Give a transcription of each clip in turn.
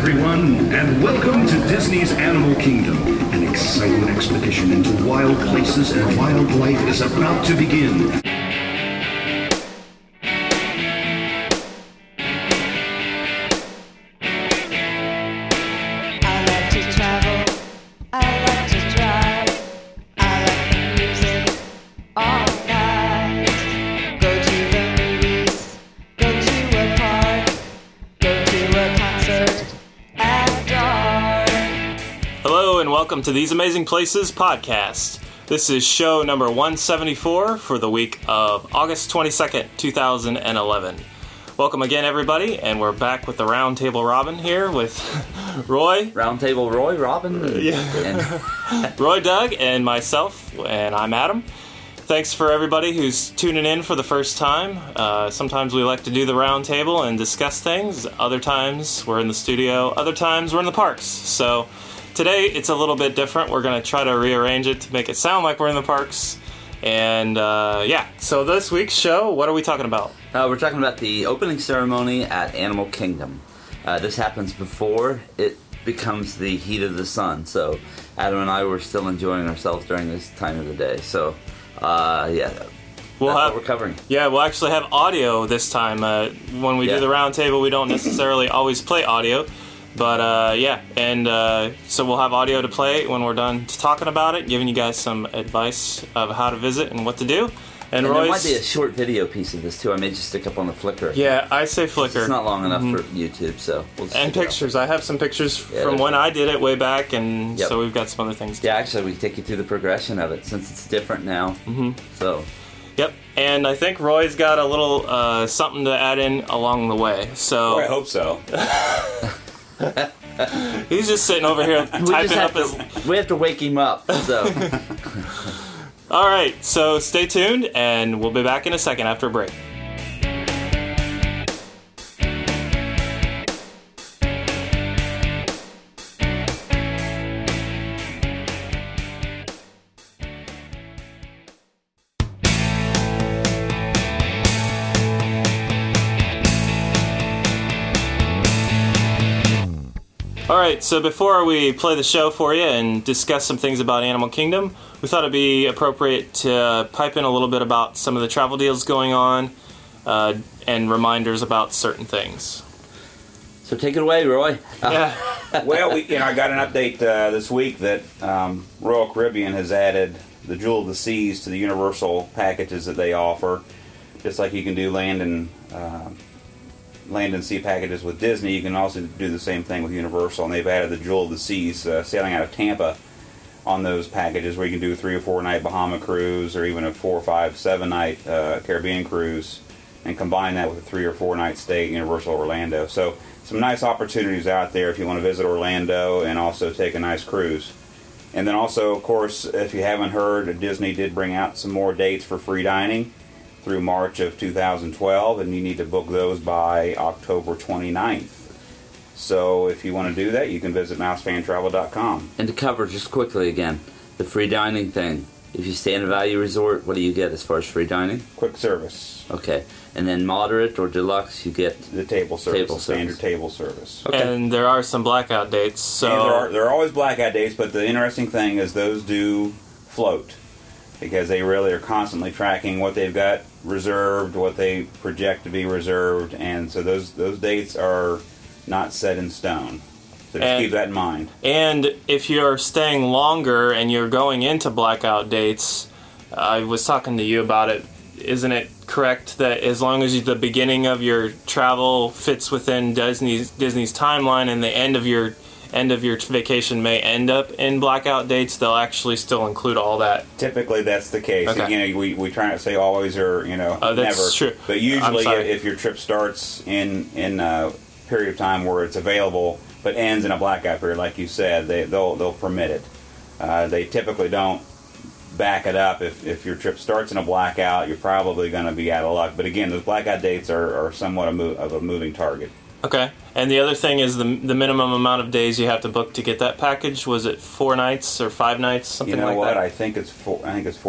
everyone, and welcome to Disney's Animal Kingdom. An exciting expedition into wild places and wildlife is about to begin. Welcome to These Amazing Places Podcast. This is show number 174 for the week of August 22nd, 2011. Welcome again, everybody, and we're back with the Roundtable Robin here with Roy. Roundtable Roy, Robin. And Roy, Doug, and myself, and I'm Adam. Thanks for everybody who's tuning in for the first time. Sometimes we like to do the Roundtable and discuss things. Other times we're in the studio. Other times we're in the parks. So today, it's a little bit different. We're going to try to rearrange it to make it sound like we're in the parks. And, so this week's show, what are we talking about? We're talking about the opening ceremony at Animal Kingdom. This happens before it becomes the heat of the sun. So Adam and I were still enjoying ourselves during this time of the day. So, we're covering. Yeah, we'll actually have audio this time. When we do the roundtable, we don't necessarily always play audio. But, so we'll have audio to play when we're done talking about it, giving you guys some advice of how to visit and what to do. And Roy's, there might be a short video piece of this, too. I may just stick up on the Flickr. Yeah, I say Flickr. It's not long enough for YouTube, so we'll just and pictures. I have some pictures from when I did it way back, and so we've got some other things, too. Yeah, actually, we take you through the progression of it, since it's different now. Mm-hmm. So, yep, and I think Roy's got a little something to add in along the way. So I hope so. He's just sitting over here typing up his... We have to wake him up, so... Alright, so stay tuned, and we'll be back in a second after a break. Alright, so before we play the show for you and discuss some things about Animal Kingdom, we thought it'd be appropriate to pipe in a little bit about some of the travel deals going on and reminders about certain things. So take it away, Roy. Yeah. Well, I got an update this week that Royal Caribbean has added the Jewel of the Seas to the Universal packages that they offer. Just like you can do land and sea packages with Disney, you can also do the same thing with Universal, and they've added the Jewel of the Seas sailing out of Tampa on those packages, where you can do 3 or 4 night Bahama cruise, or even a 4, 5, 7 night Caribbean cruise, and combine that with a 3 or 4 night stay at Universal Orlando. So some nice opportunities out there if you want to visit Orlando and also take a nice cruise. And then also, of course, if you haven't heard, Disney did bring out some more dates for free dining through March of 2012, and you need to book those by October 29th. So if you want to do that, you can visit mousefantravel.com. And to cover just quickly again, the free dining thing. If you stay in a value resort, what do you get as far as free dining? Quick service. Okay. And then moderate or deluxe, you get the table service. Standard table service. Okay. And there are some blackout dates. So there are always blackout dates, but the interesting thing is those do float, because they really are constantly tracking what they've got reserved, what they project to be reserved, and so those dates are not set in stone. So just keep that in mind. And if you're staying longer and you're going into blackout dates, I was talking to you about it. Isn't it correct that as long as the beginning of your travel fits within Disney's timeline, and the end of your vacation may end up in blackout dates, they'll actually still include all that? Typically, that's the case. Okay. Again, we try not to say always or that's never. True. But usually, if your trip starts in a period of time where it's available but ends in a blackout period, like you said, they'll permit it. They typically don't back it up. If your trip starts in a blackout, you're probably going to be out of luck. But again, those blackout dates are somewhat of a moving target. Okay, and the other thing is the minimum amount of days you have to book to get that package. Was it 4 nights or 5 nights, something like that? You know what? I think it's 4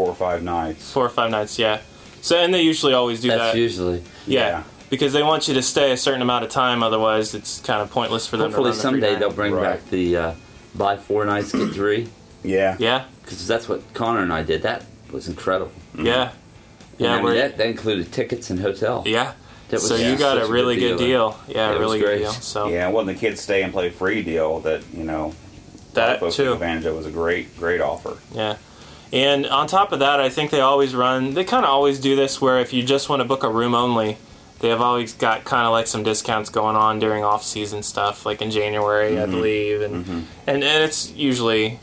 or 5 nights. 4 or 5 nights, yeah. So, and they usually always do that. That's usually. Yeah. because they want you to stay a certain amount of time, otherwise it's kind of pointless for them. Hopefully to run the someday they'll bring back the buy 4 nights, get 3. Yeah. Yeah. Because that's what Connor and I did. That was incredible. Mm-hmm. Yeah. Yeah. I mean, that included tickets and hotel. Yeah. So you got a really good deal. Yeah, a really good deal. So yeah, it wasn't the kids stay and play free deal that, you know, that folks took advantage of. It was a great, great offer. Yeah. And on top of that, I think they always run, they kind of always do this where if you just want to book a room only, they have always got kind of like some discounts going on during off-season stuff, like in January, mm-hmm. I believe. And, mm-hmm. and it's usually,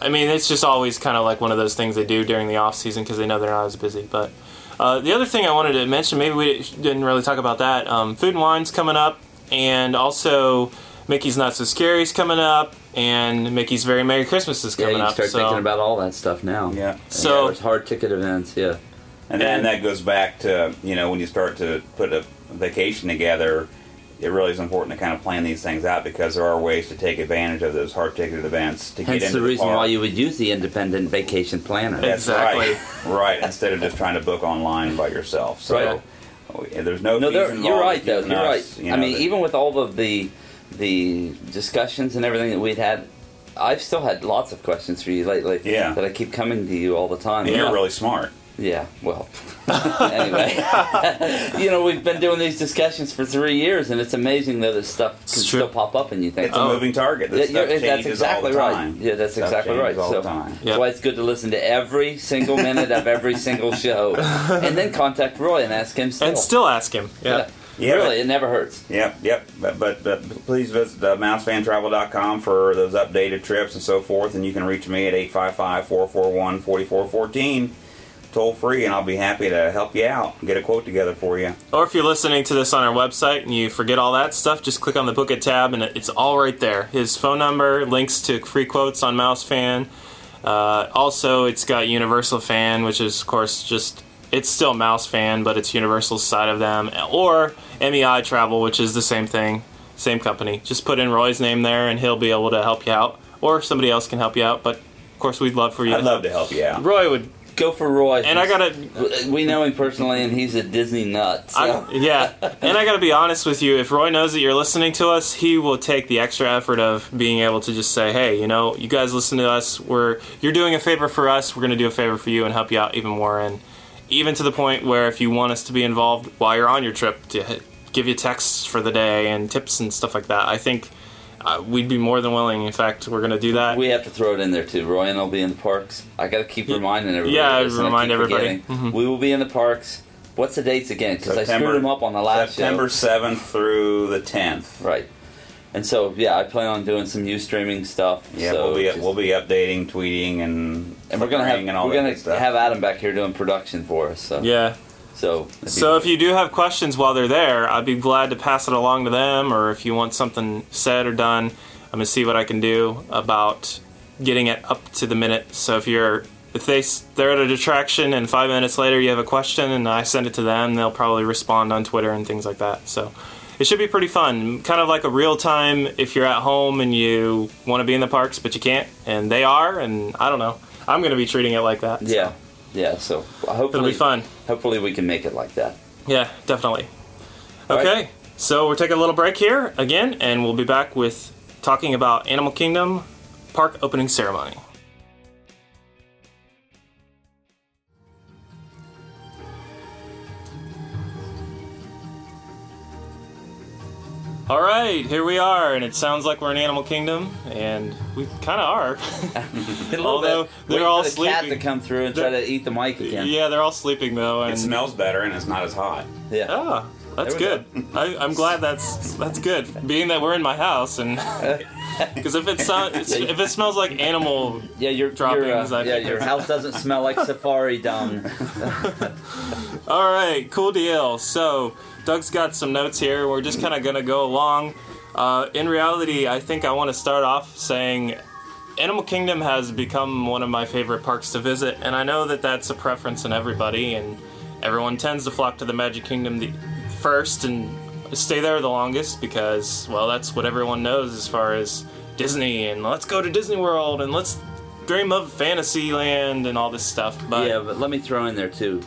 I mean, it's just always kind of like one of those things they do during the off-season because they know they're not as busy, but... the other thing I wanted to mention, maybe we didn't really talk about that, Food and Wine's coming up, and also Mickey's Not So Scary's coming up, and Mickey's Very Merry Christmas is coming up. Yeah, you start thinking about all that stuff now. Yeah. So there's hard ticket events, yeah. And that goes back to, you know, when you start to put a vacation together, it really is important to kind of plan these things out because there are ways to take advantage of those hard ticketed events to get into the park. That's the reason why you would use the independent vacation planner. That's exactly. Right, instead of just trying to book online by yourself. So there's no reason. You're right, though. You're right. I mean, even with all of the discussions and everything that we'd had, I've still had lots of questions for you lately. Yeah. That I keep coming to you all the time. And you're really smart. Yeah, well, anyway, you know, we've been doing these discussions for 3 years, and it's amazing that this stuff can still pop up, and you think, it's a moving target. That's exactly right. Yeah, that's exactly right. So that's why it's good to listen to every single minute of every single show, and then contact Roy and ask him still. And still ask him, yeah. Yeah, really, it never hurts. Yep. But please visit mousefantravel.com for those updated trips and so forth, and you can reach me at 855-441-4414. Toll free, and I'll be happy to help you out and get a quote together for you. Or if you're listening to this on our website and you forget all that stuff, just click on the Book It tab, and it's all right there. His phone number, links to free quotes on MouseFan. Also, it's got Universal Fan, which is, of course, just... It's still MouseFan, but it's Universal's side of them. Or MEI Travel, which is the same thing, same company. Just put in Roy's name there, and he'll be able to help you out. Or somebody else can help you out, but, of course, we'd love for you. I'd love to help you out. Roy would... Go for Roy. And we know him personally, and he's a Disney nut. So. And I gotta be honest with you. If Roy knows that you're listening to us, he will take the extra effort of being able to just say, "Hey, you know, you guys listen to us. You're doing a favor for us. We're gonna do a favor for you and help you out even more." And even to the point where, if you want us to be involved while you're on your trip, to give you texts for the day and tips and stuff like that, I think. We'd be more than willing. In fact, we're going to do that. We have to throw it in there, too. Roy and I will be in the parks. I got to keep reminding everybody. Yeah, remind everybody. Mm-hmm. We will be in the parks. What's the dates again? Because I screwed them up on the last September 7th through the 10th. Right. And so, yeah, I plan on doing some new streaming stuff. Yeah, so we'll be updating, tweeting, and we're going to have Adam back here doing production for us. So. Yeah. So if you do have questions while they're there, I'd be glad to pass it along to them, or if you want something said or done, I'm going to see what I can do about getting it up to the minute. So if they're at a attraction and 5 minutes later you have a question and I send it to them, they'll probably respond on Twitter and things like that. So it should be pretty fun, kind of like a real time if you're at home and you want to be in the parks but you can't, and they are, and I don't know. I'm going to be treating it like that. Yeah. So. Yeah, so hopefully it'll be fun. Hopefully we can make it like that. Yeah, definitely. Okay, so we're taking a little break here again, and we'll be back with talking about Animal Kingdom Park Opening Ceremony. All right, here we are, and it sounds like we're in Animal Kingdom, and we kind of are. Although they're all sleeping. Cat to come through and try to eat the mic again. Yeah, they're all sleeping though. And it smells better, and it's not as hot. Yeah. Oh, that's good. I'm glad that's good. Being that we're in my house, and because if it smells like animal droppings, I think your house doesn't smell like safari dung. All right, cool deal. So. Doug's got some notes here. We're just kind of going to go along. In reality, I think I want to start off saying Animal Kingdom has become one of my favorite parks to visit, and I know that that's a preference in everybody, and everyone tends to flock to the Magic Kingdom first and stay there the longest because, well, that's what everyone knows as far as Disney, and let's go to Disney World, and let's dream of Fantasyland and all this stuff. But let me throw in there, too.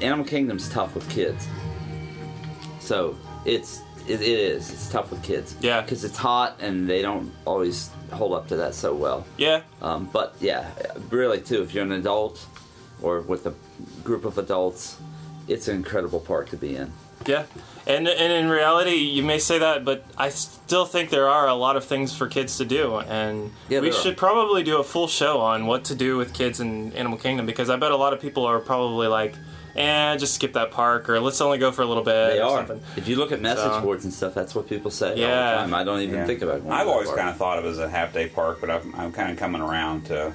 Animal Kingdom's tough with kids. So it is. It's tough with kids. Yeah. Because it's hot and they don't always hold up to that so well. Yeah. But yeah, really too, if you're an adult or with a group of adults, it's an incredible park to be in. Yeah. And in reality, you may say that, but I still think there are a lot of things for kids to do. And yeah, we should probably do a full show on what to do with kids in Animal Kingdom, because I bet a lot of people are probably like, just skip that park, or let's only go for a little bit. They are. Something. If you look at message boards and stuff, that's what people say all the time. I don't even think about it. I've always kind of thought of it as a half-day park, but I'm kind of coming around to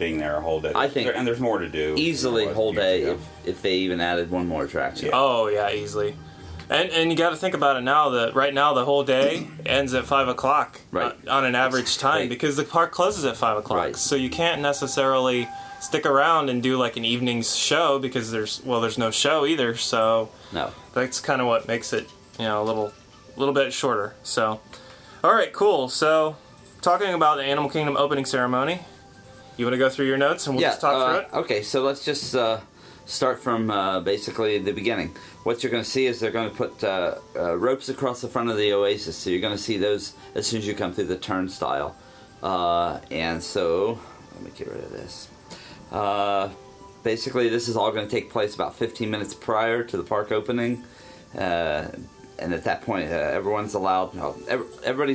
being there a whole day. I think and there's more to do. Easily whole day if they even added one more attraction. Yeah. Oh, yeah, easily. And you got to think about it now, that right now the whole day ends at 5 o'clock on an average time, because the park closes at 5 o'clock. Right. So you can't necessarily stick around and do like an evening show, because there's no show either, so that's kind of what makes it a little bit shorter. So all right, cool. So talking about the Animal Kingdom opening ceremony, you want to go through your notes and we'll just talk through it? Okay, so let's just start from basically the beginning. What you're going to see is they're going to put ropes across the front of the Oasis, so you're going to see those as soon as you come through the turnstile. And so let me get rid of this. Basically, this is all going to take place about 15 minutes prior to the park opening, and at that point, everybody's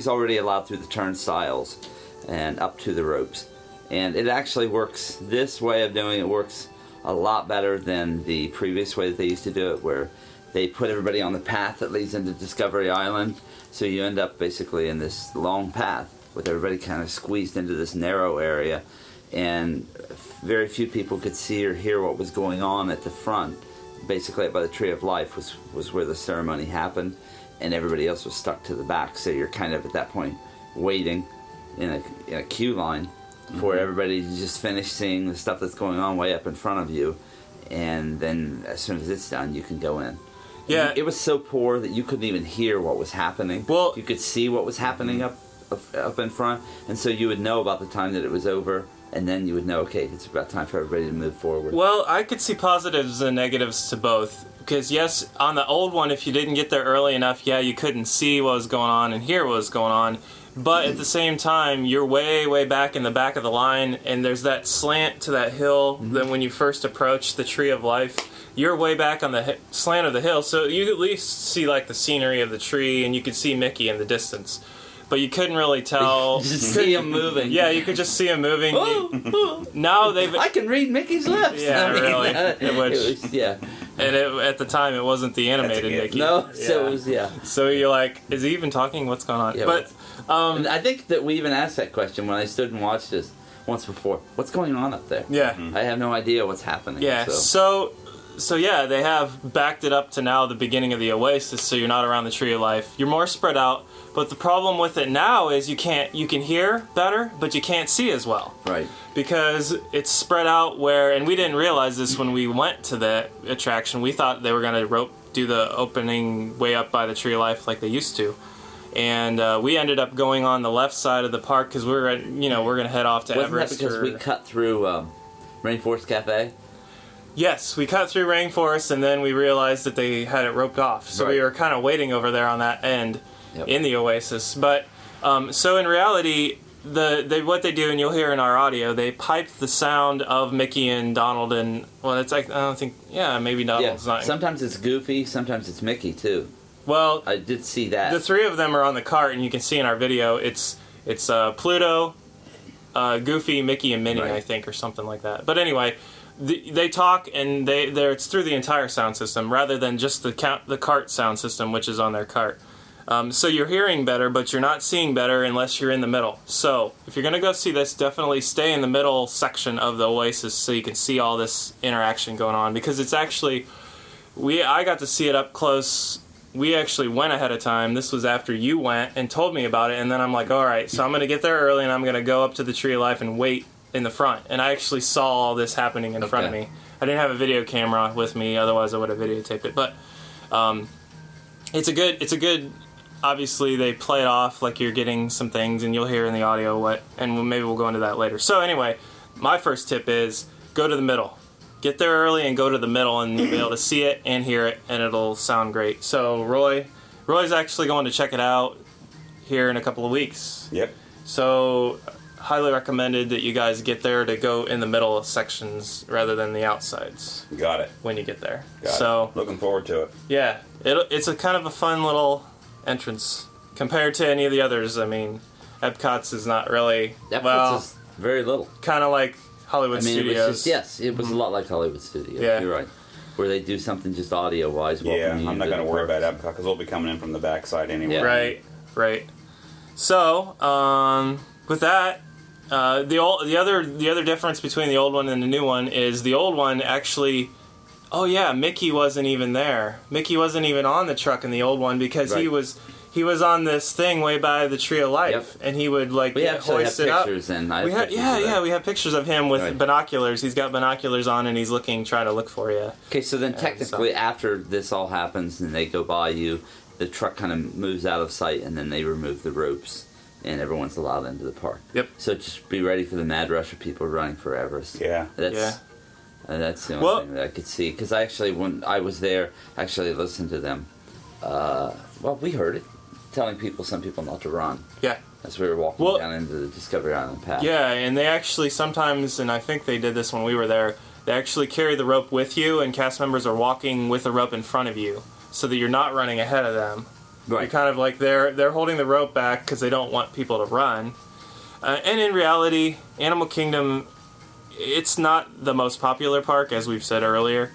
already allowed through the turnstiles and up to the ropes. And it actually works. This way of doing it works a lot better than the previous way that they used to do it, where they put everybody on the path that leads into Discovery Island, so you end up basically in this long path with everybody kind of squeezed into this narrow area, and very few people could see or hear what was going on at the front. Basically, by the Tree of Life was where the ceremony happened, and everybody else was stuck to the back. So you're kind of at that point waiting in a queue line for everybody to just finish seeing the stuff that's going on way up in front of you, and then as soon as it's done, you can go in. Yeah, it was so poor that you couldn't even hear what was happening. Well, you could see what was happening up in front, and so you would know about the time that it was over. And then you would know, okay, it's about time for everybody to move forward. Well, I could see positives and negatives to both. Because, yes, on the old one, if you didn't get there early enough, you couldn't see what was going on and hear what was going on. But at the same time, you're way, way back in the back of the line, and there's that slant to that hill. Then when you first approach the Tree of Life, you're way back on the slant of the hill. So you at least see, like, the scenery of the tree, and you could see Mickey in the distance. But you couldn't really tell. You just see him moving. Yeah, you could just see him moving. Now they've. I can read Mickey's lips. Yeah, really. And at the time, it wasn't the animated Mickey. No, so it was So you're like, is he even talking? What's going on? Yeah, but I think that we even asked that question when I stood and watched this once before. What's going on up there? Yeah, I have no idea what's happening. Yeah, so they have backed it up to now the beginning of the Oasis, so you're not around the Tree of Life. You're more spread out, but the problem with it now is you can hear better, but you can't see as well. Right. Because it's spread out where, and we didn't realize this when we went to the attraction, we thought they were going to do the opening way up by the Tree of Life like they used to. And we ended up going on the left side of the park because we're going to head off to Everest. Wasn't that because we cut through Rainforest Cafe? Yes, we cut through Rainforest, and then we realized that they had it roped off. So we were kind of waiting over there on that end in the Oasis. But, so in reality, what they do, and you'll hear in our audio, they pipe the sound of Mickey and Donald, and, well, it's like, I don't think, maybe Donald's not. Sometimes it's Goofy, sometimes it's Mickey, too. Well, I did see that. The three of them are on the cart, and you can see in our video, it's Pluto, Goofy, Mickey, and Minnie, I think, or something like that. But anyway, they talk, and it's through the entire sound system rather than just the cart sound system, which is on their cart. So you're hearing better, but you're not seeing better unless you're in the middle. So if you're going to go see this, definitely stay in the middle section of the Oasis so you can see all this interaction going on, because it's actually I got to see it up close. We actually went ahead of time. This was after you went and told me about it, and then I'm like, all right, so I'm going to get there early, and I'm going to go up to the Tree of Life and wait in the front, and I actually saw all this happening in front of me. I didn't have a video camera with me, otherwise I would have videotaped it. But it's a good. Obviously, they play it off like you're getting some things, and you'll hear in the audio and maybe we'll go into that later. So anyway, my first tip is go to the middle. get there early and go to the middle, and you'll be able to see it and hear it, and it'll sound great. So Roy's actually going to check it out here in a couple of weeks. Yep. So highly recommended that you guys get there to go in the middle sections rather than the outsides. Got it. When you get there. Got it. Looking forward to it. Yeah. It's a kind of a fun little entrance compared to any of the others. I mean, Epcot's is not really... Epcot's very little. Kind of like Hollywood Studios. It was a lot like Hollywood Studios. Yeah. You're right. Where they do something just audio-wise. Yeah, I'm not going to worry about Epcot because we'll be coming in from the backside anyway. Yeah. Right. So, with that... The other difference between the old one and the new one is the old one actually, Mickey wasn't even there. Mickey wasn't even on the truck in the old one because he was on this thing way by the Tree of Life, and he would hoist it up. We have pictures of him with binoculars. He's got binoculars on, and he's trying to look for you. Okay, so then technically after this all happens and they go by you, the truck kind of moves out of sight, and then they remove the ropes. And everyone's allowed into the park. Yep. So just be ready for the mad rush of people running for Everest. Yeah. That's the only thing that I could see. Because I actually, when I was there, listened to them. We heard it. Telling people, some people not to run. Yeah. As we were walking down into the Discovery Island path. Yeah, and they actually sometimes, and I think they did this when we were there, they actually carry the rope with you, and cast members are walking with the rope in front of you so that you're not running ahead of them. Right. You're kind of like they're holding the rope back because they don't want people to run. And in reality, Animal Kingdom, it's not the most popular park, as we've said earlier.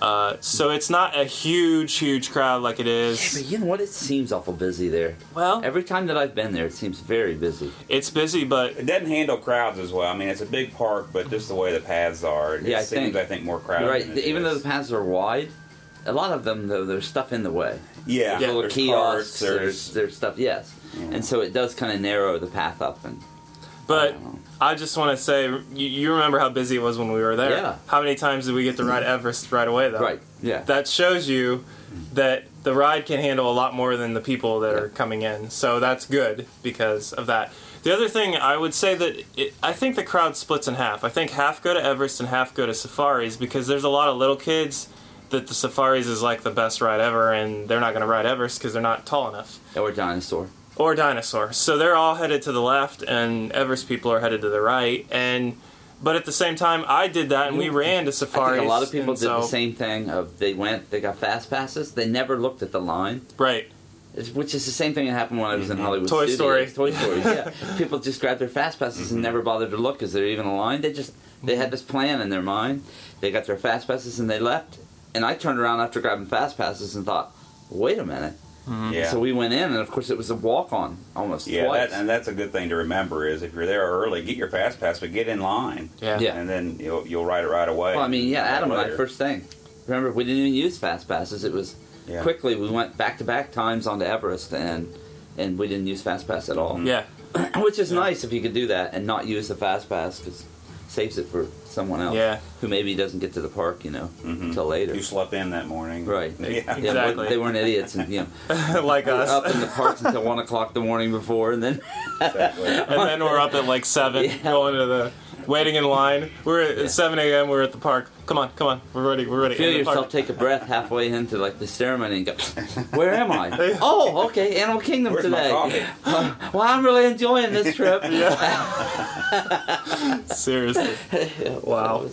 So it's not a huge, huge crowd like it is. Yeah, but you know what? It seems awful busy there. Well, every time that I've been there, it seems very busy. It's busy, but... It doesn't handle crowds as well. I mean, it's a big park, but just the way the paths are, it seems more crowded. Right. Even though the paths are wide... A lot of them, though, there's stuff in the way. Yeah. There's little kiosks. There's stuff, yes. Yeah. And so it does kind of narrow the path up. But I just want to say, you remember how busy it was when we were there. Yeah. How many times did we get to ride Everest right away, though? Right, yeah. That shows you that the ride can handle a lot more than the people that are coming in. So that's good because of that. The other thing I would say that I think the crowd splits in half. I think half go to Everest and half go to Safaris because there's a lot of little kids... that the Safaris is like the best ride ever, and they're not going to ride Everest because they're not tall enough. Or dinosaur. So they're all headed to the left, and Everest people are headed to the right. But at the same time, I did that, and we ran to Safaris. I think a lot of people did the same thing. They got fast passes. They never looked at the line. Right. Which is the same thing that happened when I was in Hollywood Studios. Toy Story, yeah. People just grabbed their fast passes and never bothered to look. Is there even a line? They had this plan in their mind. They got their fast passes, and they left. And I turned around after grabbing fast passes and thought, wait a minute. Mm-hmm. Yeah. So we went in, and of course it was a walk-on almost twice. Yeah, and that's a good thing to remember is if you're there early, get your fast pass, but get in line. Yeah. And then you'll ride it right away. Well, I mean, Adam and I, first thing. Remember, we didn't even use fast passes. It was quickly we went back-to-back times onto Everest, and we didn't use fast pass at all. Yeah. Which is nice if you could do that and not use the fast pass because... saves it for someone else who maybe doesn't get to the park, until later. You slept in that morning. Right. Yeah. Exactly. They weren't idiots. And, like us. Up in the parks until 1 o'clock the morning before, and then... Exactly. And then we're up at 7, going to waiting in line. We're at 7 a.m., we're at the park. Come on, we're ready. Feel yourself take a breath halfway into the ceremony and go, where am I? Oh, okay, Animal Kingdom Where's today. Well, I'm really enjoying this trip. Seriously. Wow.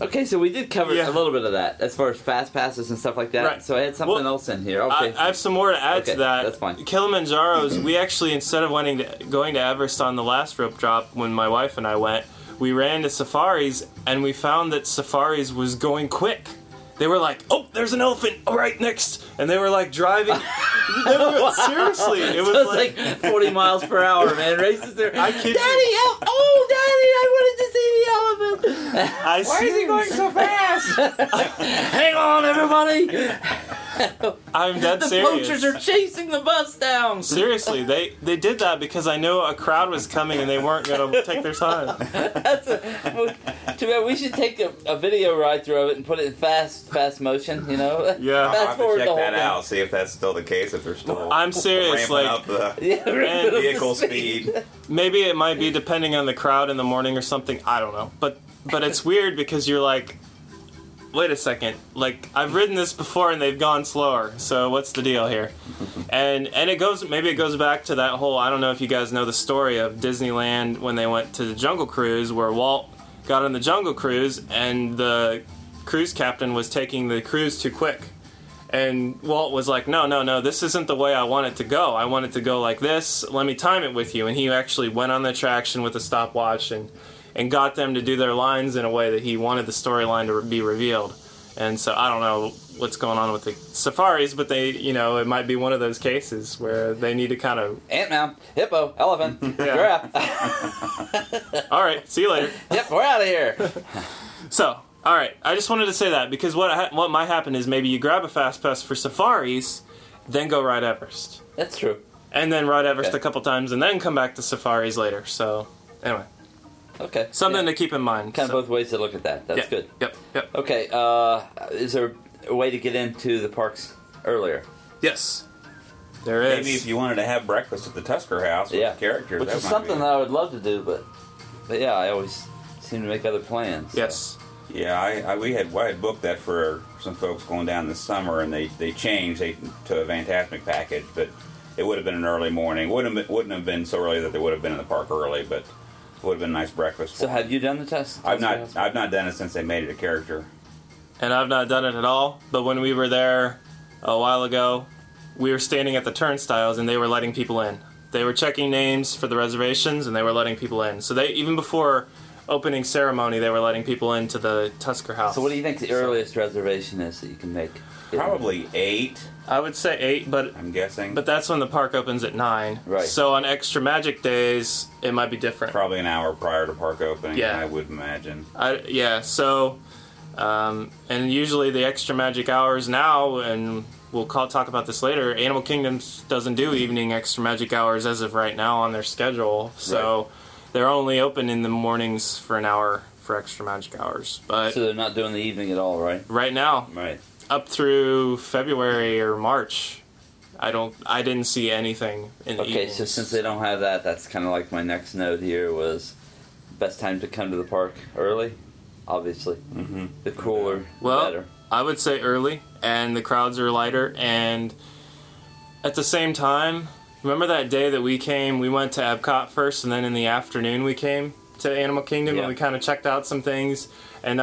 Okay, so we did cover a little bit of that as far as fast passes and stuff like that. Right. So I had something else in here. Okay, I have some more to add to that. That's fine. Kilimanjaro's, we actually, instead of going to Everest on the last rope drop when my wife and I went, we ran to Safaris, and we found that Safaris was going quick. They were like, oh, there's an elephant. All right, next. And they were driving. Seriously. It was like 40 miles per hour, man. Races there. I kid you. Daddy, I wanted to see the elephant. Why is he going so fast? Hang on, everybody. I'm dead serious. The poachers are chasing the bus down. Seriously, they did that because I know a crowd was coming and they weren't going to take their time. Too bad. We should take a video ride through of it and put it in fast motion, Yeah, I'll have to check that out, see if that's still the case, if they're still I'm serious, ramping up the vehicle speed. Maybe it might be depending on the crowd in the morning or something, I don't know. But But it's weird because you're like, wait a second, like, I've ridden this before and they've gone slower, so what's the deal here? And it goes, maybe it goes back to that whole, I don't know if you guys know the story of Disneyland when they went to the Jungle Cruise, where Walt got on the Jungle Cruise and the cruise captain was taking the cruise too quick. And Walt was like, no, this isn't the way I want it to go. I want it to go like this. Let me time it with you. And he actually went on the attraction with a stopwatch and got them to do their lines in a way that he wanted the storyline to be revealed. And so I don't know what's going on with the safaris, but they, you know, it might be one of those cases where they need to kind of... Ant-Man, hippo, elephant, giraffe. All right, see you later. Yep, we're out of here. So, all right, I just wanted to say that, because what might happen is maybe you grab a fast pass for safaris, then go ride Everest. That's true. And then ride Everest a couple times, and then come back to safaris later. So, anyway. Okay. Something to keep in mind. Kind of both ways to look at that. That's good. Yep. Okay. Is there a way to get into the parks earlier? Yes. There is. Maybe if you wanted to have breakfast at the Tusker House with the characters. Which is something that I would love to do, but yeah, I always seem to make other plans. So. Yes. Yeah, I had booked that for some folks going down this summer, and they changed to a Fantasmic package, but it would have been an early morning. Wouldn't have been so early that they would have been in the park early, but... would have been a nice breakfast. So have you done the test? I've not done it since they made it a character. And I've not done it at all, but when we were there a while ago, we were standing at the turnstiles and they were letting people in. They were checking names for the reservations and they were letting people in. So they, even before opening ceremony, they were letting people into the Tusker House. So what do you think the earliest reservation is that you can make? Probably 8. I would say 8, but I'm guessing. But that's when the park opens at 9. Right. So on extra magic days, it might be different. Probably an hour prior to park opening, I would imagine. And usually the extra magic hours now, and we'll talk about this later, Animal Kingdom doesn't do evening extra magic hours as of right now on their schedule. So they're only open in the mornings for an hour for extra magic hours. But so they're not doing the evening at all, right? Right now. Right. Up through February or March, I didn't see anything in the evenings. So since they don't have that, that's kind of like my next note here was best time to come to the park early, obviously. Mm-hmm. The cooler, the better. I would say early, and the crowds are lighter, and at the same time, remember that day that we came, we went to Epcot first, and then in the afternoon we came to Animal Kingdom, and we kind of checked out some things. And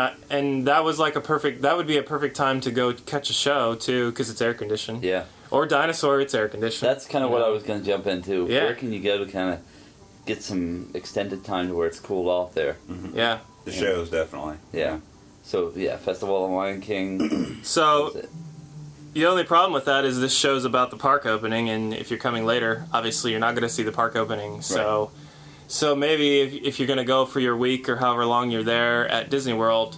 that was like that would be a perfect time to go catch a show, too, because it's air-conditioned. Yeah. Or Dinosaur, it's air-conditioned. That's kind of what I was going to jump into. Yeah. Where can you go to kind of get some extended time to where it's cooled off there? Mm-hmm. Yeah. The shows, definitely. Yeah. So, Festival of the Lion King. So, the only problem with that is this show's about the park opening, and if you're coming later, obviously you're not going to see the park opening, so... Right. So maybe if you're going to go for your week or however long you're there at Disney World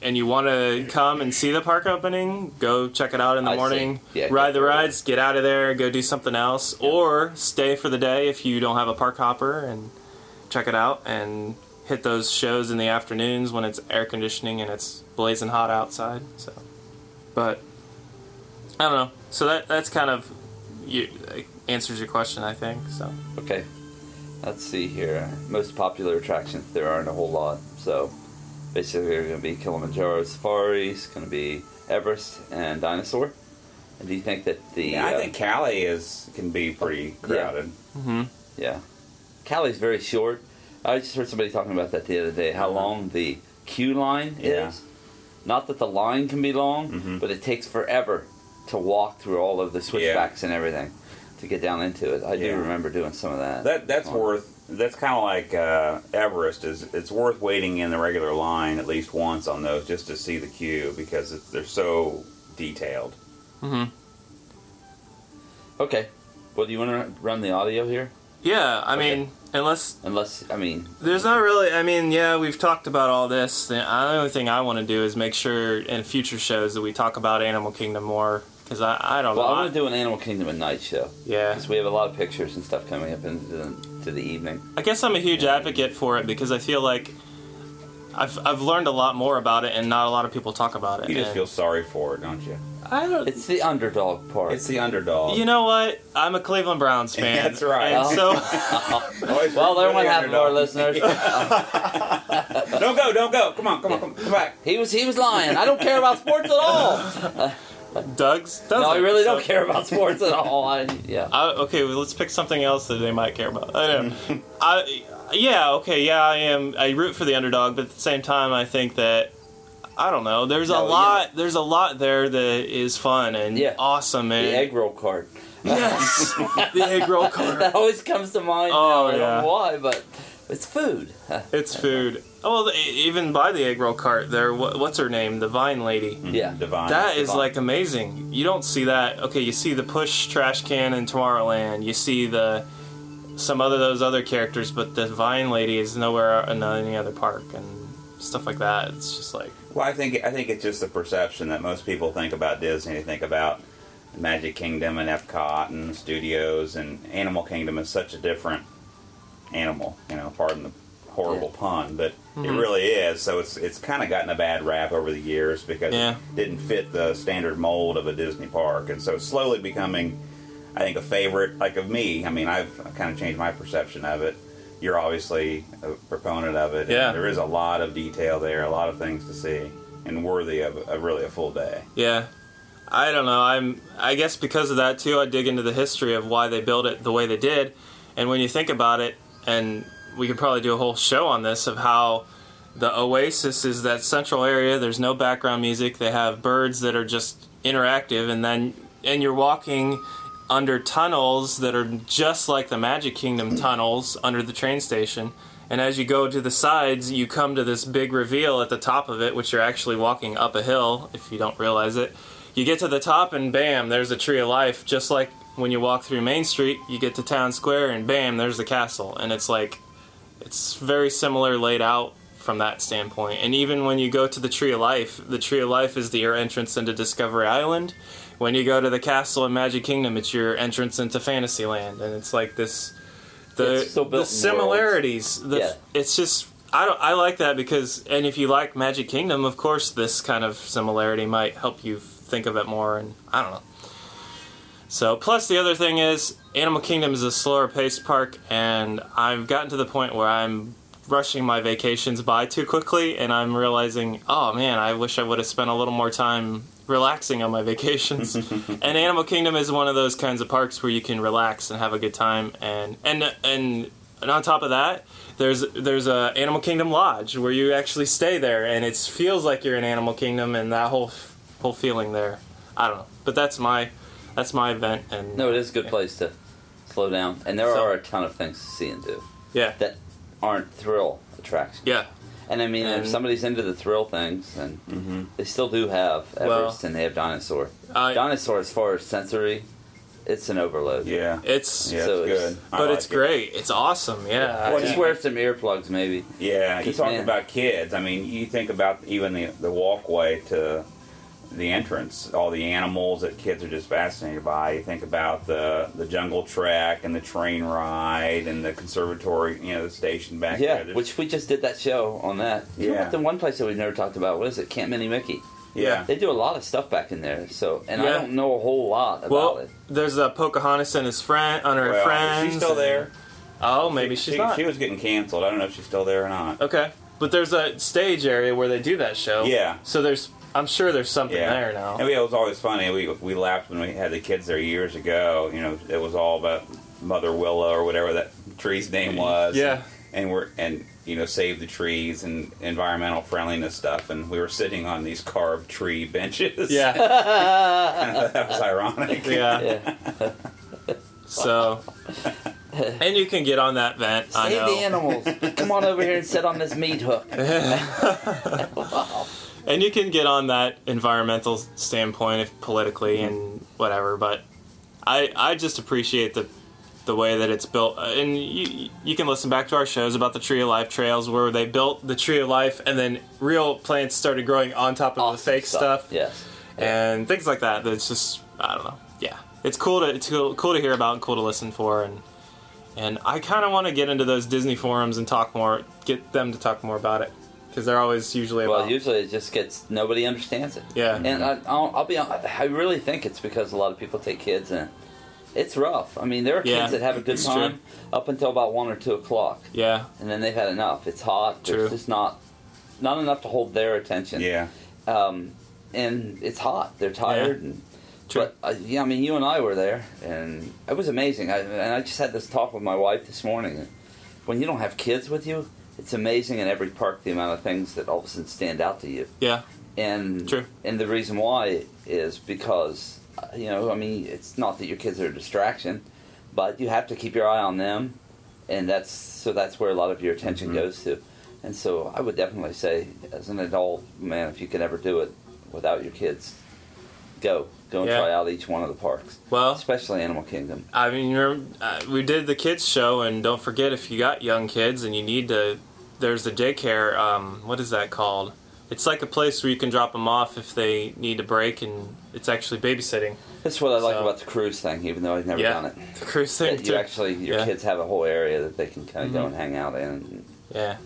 and you want to come and see the park opening, go check it out in the morning, ride the rides, get out of there, go do something else, or stay for the day if you don't have a park hopper and check it out and hit those shows in the afternoons when it's air conditioning and it's blazing hot outside. So, but, I don't know. So that's kind of answers your question, I think. So okay. Let's see here. Most popular attractions, there aren't a whole lot. So basically, they're going to be Kilimanjaro Safaris, going to be Everest, and Dinosaur. And do you think that the... Yeah, I think Cali can be pretty crowded. Yeah. Mm-hmm. Yeah. Cali's very short. I just heard somebody talking about that the other day, how long the queue line is. Not that the line can be long, but it takes forever to walk through all of the switchbacks and everything. To get down into it. I do remember doing some of that. That's kind of like Everest. It's worth waiting in the regular line at least once on those just to see the queue because they're so detailed. Mm-hmm. Okay. Well, do you want to run the audio here? Yeah, I mean, unless, I mean... There's not really, we've talked about all this. The only thing I want to do is make sure in future shows that we talk about Animal Kingdom more. Because I don't know. Well, I want to do an Animal Kingdom at night show. Yeah. Because we have a lot of pictures and stuff coming up into the evening. I guess I'm a huge advocate for it because I feel like I've learned a lot more about it and not a lot of people talk about it. You just feel sorry for it, don't you? It's the underdog part. It's the underdog. You know what? I'm a Cleveland Browns fan. That's right. And so... Well, they're one half of our listeners. Don't go. Come on. Come back. He was lying. I don't care about sports at all. Doug's doesn't. No, I really don't care about sports at all. Okay, well, let's pick something else that they might care about. I don't know. I am. I root for the underdog, but at the same time, I think that, I don't know, there's a lot there that is fun and awesome. And the egg roll cart. Yes, the egg roll cart. That always comes to mind now. I don't know why, but it's food. It's food. Well, even by the egg roll cart, there. What's her name? The Vine Lady. Yeah, Divine. That is like amazing. You don't see that. Okay, you see the Push trash can in Tomorrowland. You see some other those other characters, but the Vine Lady is nowhere in any other park and stuff like that. It's just like. Well, I think it's just the perception that most people think about Disney. They think about Magic Kingdom and Epcot and Studios, and Animal Kingdom is such a different animal. You know, pardon the horrible pun, but it really is. So it's kind of gotten a bad rap over the years because it didn't fit the standard mold of a Disney park, and so it's slowly becoming, I think, a favorite. Like of me, I mean, I've kind of changed my perception of it. You're obviously a proponent of it. Yeah, there is a lot of detail there, a lot of things to see, and worthy of a full day. Yeah. I don't know. I guess because of that too, I dig into the history of why they built it the way they did, and when you think about it, and we could probably do a whole show on this of how the Oasis is that central area. There's no background music. They have birds that are just interactive, and you're walking under tunnels that are just like the Magic Kingdom tunnels under the train station. And as you go to the sides, you come to this big reveal at the top of it, which you're actually walking up a hill if you don't realize it. You get to the top and bam, there's a Tree of Life. Just like when you walk through Main Street, you get to Town Square and bam, there's the castle. And it's like, it's very similar laid out from that standpoint. And even when you go to the Tree of Life, is your entrance into Discovery Island. When you go to the castle in Magic Kingdom, it's your entrance into Fantasyland. And it's like this, the similarities. It's just, I like that because, and if you like Magic Kingdom, of course, this kind of similarity might help you think of it more, and I don't know. So, plus the other thing is, Animal Kingdom is a slower paced park, and I've gotten to the point where I'm rushing my vacations by too quickly, and I'm realizing, oh man, I wish I would have spent a little more time relaxing on my vacations. And Animal Kingdom is one of those kinds of parks where you can relax and have a good time, and on top of that, there's a Animal Kingdom Lodge where you actually stay there, and it feels like you're in Animal Kingdom, and that whole feeling there. I don't know, but that's my event. And no, it is a good place to slow down, and there are a ton of things to see and do that aren't thrill attractions. And I mean, if somebody's into the thrill things, then they still do have Everest, and they have Dinosaur. Dinosaur, as far as sensory, it's an overload. It's good, but it's great. It's awesome. Well, just wear some earplugs, maybe. You talking about kids, I mean, you think about even the walkway to the entrance, all the animals that kids are just fascinated by. You think about the jungle trek and the train ride and the conservatory, the station back there. Which we just did that show on that. You know what, the one place that we've never talked about, what is it? Camp Minnie Mickey. Yeah. They do a lot of stuff back in there, so, and I don't know a whole lot about it. There's Pocahontas and his friend, on her friends. She's still there. Oh, maybe she's not. She was getting canceled. I don't know if she's still there or not. Okay. But there's a stage area where they do that show. Yeah. So I'm sure there's something there now. And it was always funny. We laughed when we had the kids there years ago. You know, it was all about Mother Willow or whatever that tree's name was. Yeah. And save the trees and environmental friendliness stuff. And we were sitting on these carved tree benches. Yeah. That was ironic. Yeah. So. And you can get on that vent. Save the animals. Come on over here and sit on this meat hook. Wow. And you can get on that environmental standpoint, if politically and whatever, but I just appreciate the way that it's built. And you can listen back to our shows about the Tree of Life trails, where they built the Tree of Life and then real plants started growing on top of the fake stuff. Yes. And things like that. That's just, I don't know. Yeah. It's cool to hear about and cool to listen for, and I kind of want to get into those Disney forums and get them to talk more about it. Because they're always usually about... Well, usually it just gets... Nobody understands it. Yeah. And I'll be honest, I really think it's because a lot of people take kids in. It's rough. I mean, there are kids that have a good time up until about 1 or 2 o'clock. Yeah. And then they've had enough. It's hot. True. There's just not not enough to hold their attention. Yeah. And it's hot. They're tired. Yeah. And, but, yeah, I mean, you and I were there, and it was amazing. I just had this talk with my wife this morning. When you don't have kids with you, it's amazing in every park the amount of things that all of a sudden stand out to you. Yeah. And true. And the reason why is because, you know, I mean, it's not that your kids are a distraction, but you have to keep your eye on them, and that's where a lot of your attention mm-hmm. goes to. And so I would definitely say, as an adult, man, if you can ever do it without your kids, go and try out each one of the parks. Well, especially Animal Kingdom. I mean, we did the kids show, and don't forget if you got young kids and you need to. There's the daycare. What is that called? It's like a place where you can drop them off if they need a break, and it's actually babysitting. That's what I like about the cruise thing, even though I've never done it. The cruise thing, too. Your kids have a whole area that they can kind of go and hang out in. Yeah.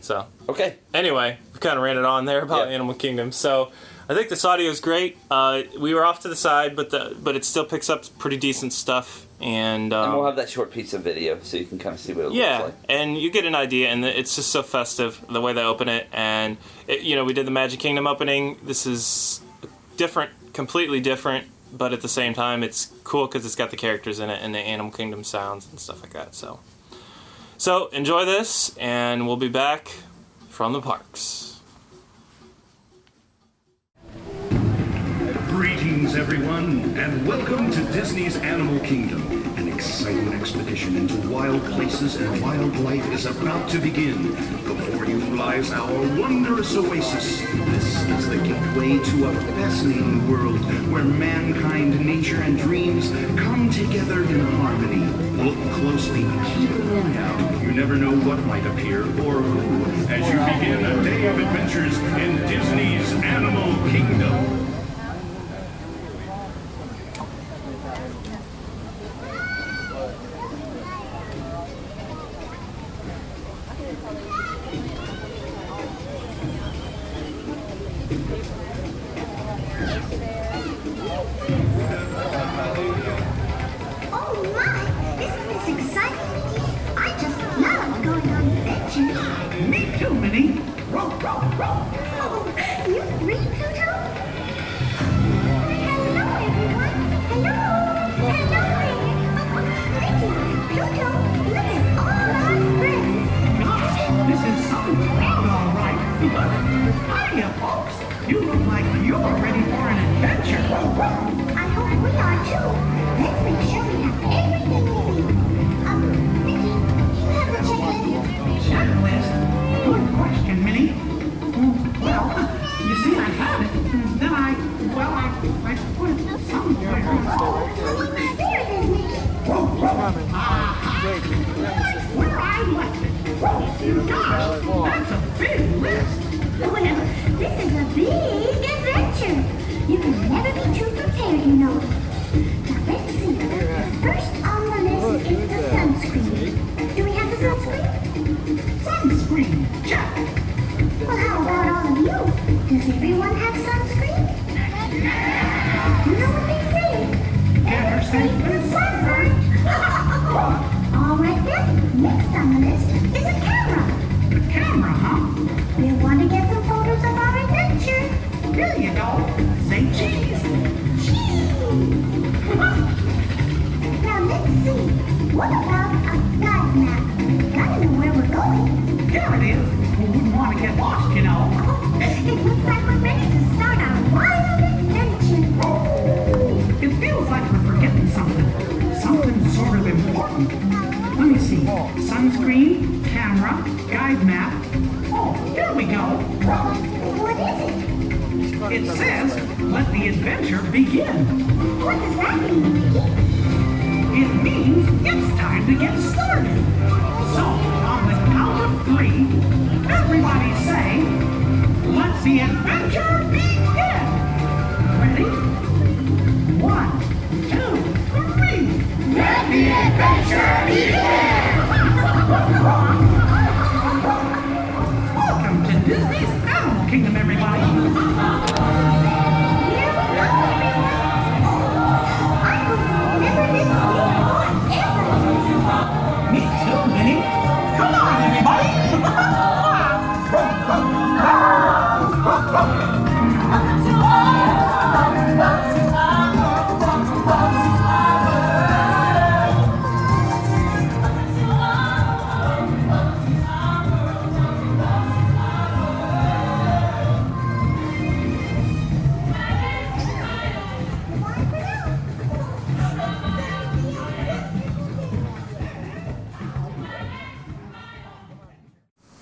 So. Okay. Anyway, we kind of ran it on there about Animal Kingdom. So, I think this audio is great. We were off to the side, but it still picks up pretty decent stuff. And we'll have that short piece of video so you can kind of see what it looks like. Yeah, and you get an idea, and it's just so festive, the way they open it. And, we did the Magic Kingdom opening. This is different, completely different, but at the same time, it's cool because it's got the characters in it and the Animal Kingdom sounds and stuff like that. So enjoy this, and we'll be back from the parks. Greetings, everyone, and welcome to Disney's Animal Kingdom. An exciting expedition into wild places and wildlife is about to begin. Before you lies our wondrous oasis. This is the gateway to a fascinating world where mankind, nature, and dreams come together in harmony. Look closely, keep an eye out. You never know what might appear or who as you begin a day of adventures in Disney's Animal Kingdom.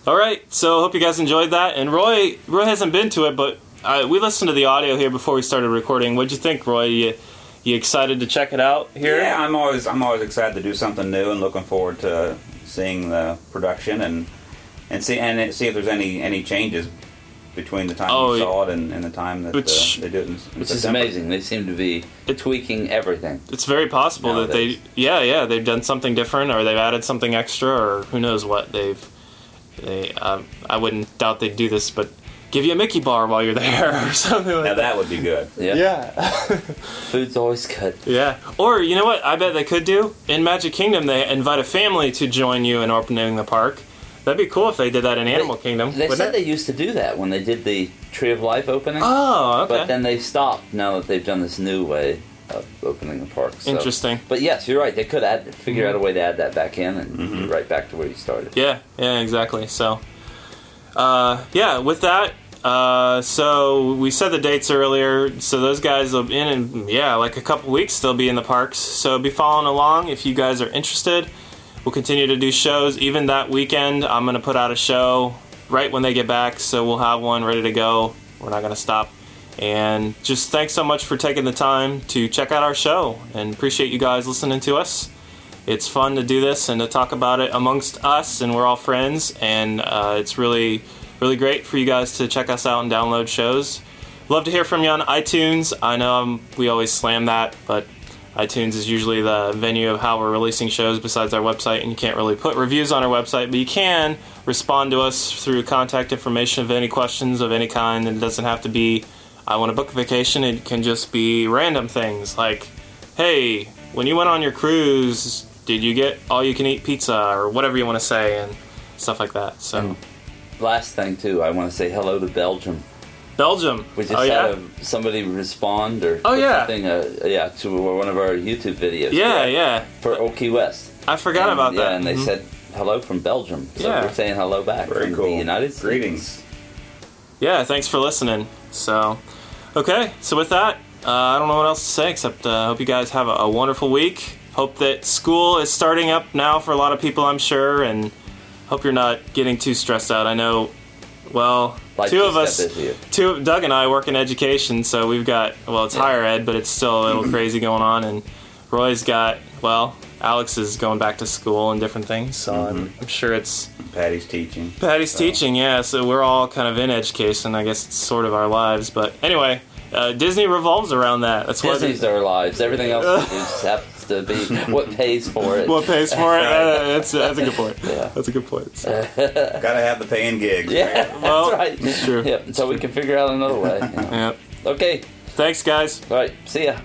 All right, so hope you guys enjoyed that. And Roy hasn't been to it, but we listened to the audio here before we started recording. What'd you think, Roy? You excited to check it out here? Yeah, I'm always excited to do something new and looking forward to seeing the production and see if there's any changes between the time we saw it and the time that they did Which is amazing. They seem to be tweaking everything. It's very possible nowadays. That they've done something different, or they've added something extra, or who knows what I wouldn't doubt they'd do this, but give you a Mickey bar while you're there or something like that. Now that would be good. Yeah. Food's always good. Yeah. Or, you know what I bet they could do? In Magic Kingdom, they invite a family to join you in opening the park. That'd be cool if they did that in Animal Kingdom. They said they used to do that when they did the Tree of Life opening. Oh, okay. But then they stopped now that they've done this new way of opening the park. So. Interesting. But yes, you're right. They could figure out a way to add that back in and get right back to where you started. Yeah, exactly. So, with that, so we said the dates earlier. So those guys will be in a couple weeks they'll be in the parks. So be following along if you guys are interested. We'll continue to do shows. Even that weekend, I'm going to put out a show right when they get back, so we'll have one ready to go. We're not going to stop. And just thanks so much for taking the time to check out our show, and appreciate you guys listening to us. It's fun to do this and to talk about it amongst us, and we're all friends, and it's really, really great for you guys to check us out and download shows. Love to hear from you on iTunes. I know we always slam that, but iTunes is usually the venue of how we're releasing shows besides our website, and you can't really put reviews on our website, but you can respond to us through contact information of any questions of any kind, and it doesn't have to be, I want to book a vacation. It can just be random things like, hey, when you went on your cruise, did you get all-you-can-eat pizza, or whatever you want to say, and stuff like that. So, and last thing, too, I want to say hello to Belgium. We just had somebody respond or something to one of our YouTube videos. For Oki West. I forgot about that. Yeah, and they said hello from Belgium. So we're saying hello back from the United States. Greetings. Yeah, thanks for listening. So, okay, so with that, I don't know what else to say except hope you guys have a wonderful week. Hope that school is starting up now for a lot of people, I'm sure, and hope you're not getting too stressed out. I know, well... Like two of us, Doug and I work in education, so we've got, it's higher ed, but it's still a little crazy going on, and Roy's got, Alex is going back to school and different things, so I'm sure it's... Patty's teaching, so we're all kind of in education, I guess it's sort of our lives, but anyway, Disney revolves around that. That's Disney's our lives, everything else just happens to be what pays for it. That's a good point. Yeah. That's a good point. So. Gotta have the paying gigs. Yeah, right? That's right. Sure. Yep, so we can figure out another way. Yep. Okay. Thanks, guys. All right, see ya.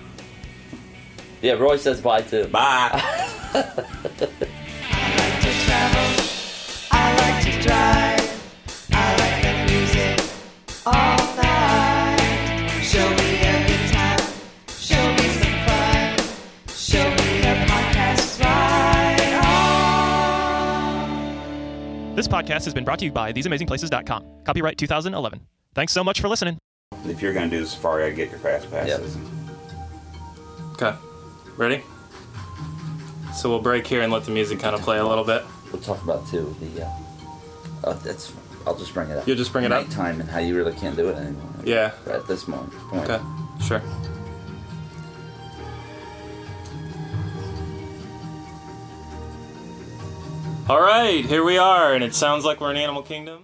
Yeah, Roy says bye, too. Bye. I like to travel. I like to drive. I like that music. All night. Show me a good time. Show me some fun. Show me a podcast right on. This podcast has been brought to you by theseamazingplaces.com. Copyright 2011. Thanks so much for listening. If you're going to do the safari, I'd get your fast passes. Yep. Okay. Ready? So we'll break here and let the music kind of play a little bit. We'll talk about, too, I'll just bring it up. You'll just bring it up? Nighttime and how you really can't do it anymore. Yeah. Right at this moment. Okay. Sure. All right, here we are, and it sounds like we're in Animal Kingdom.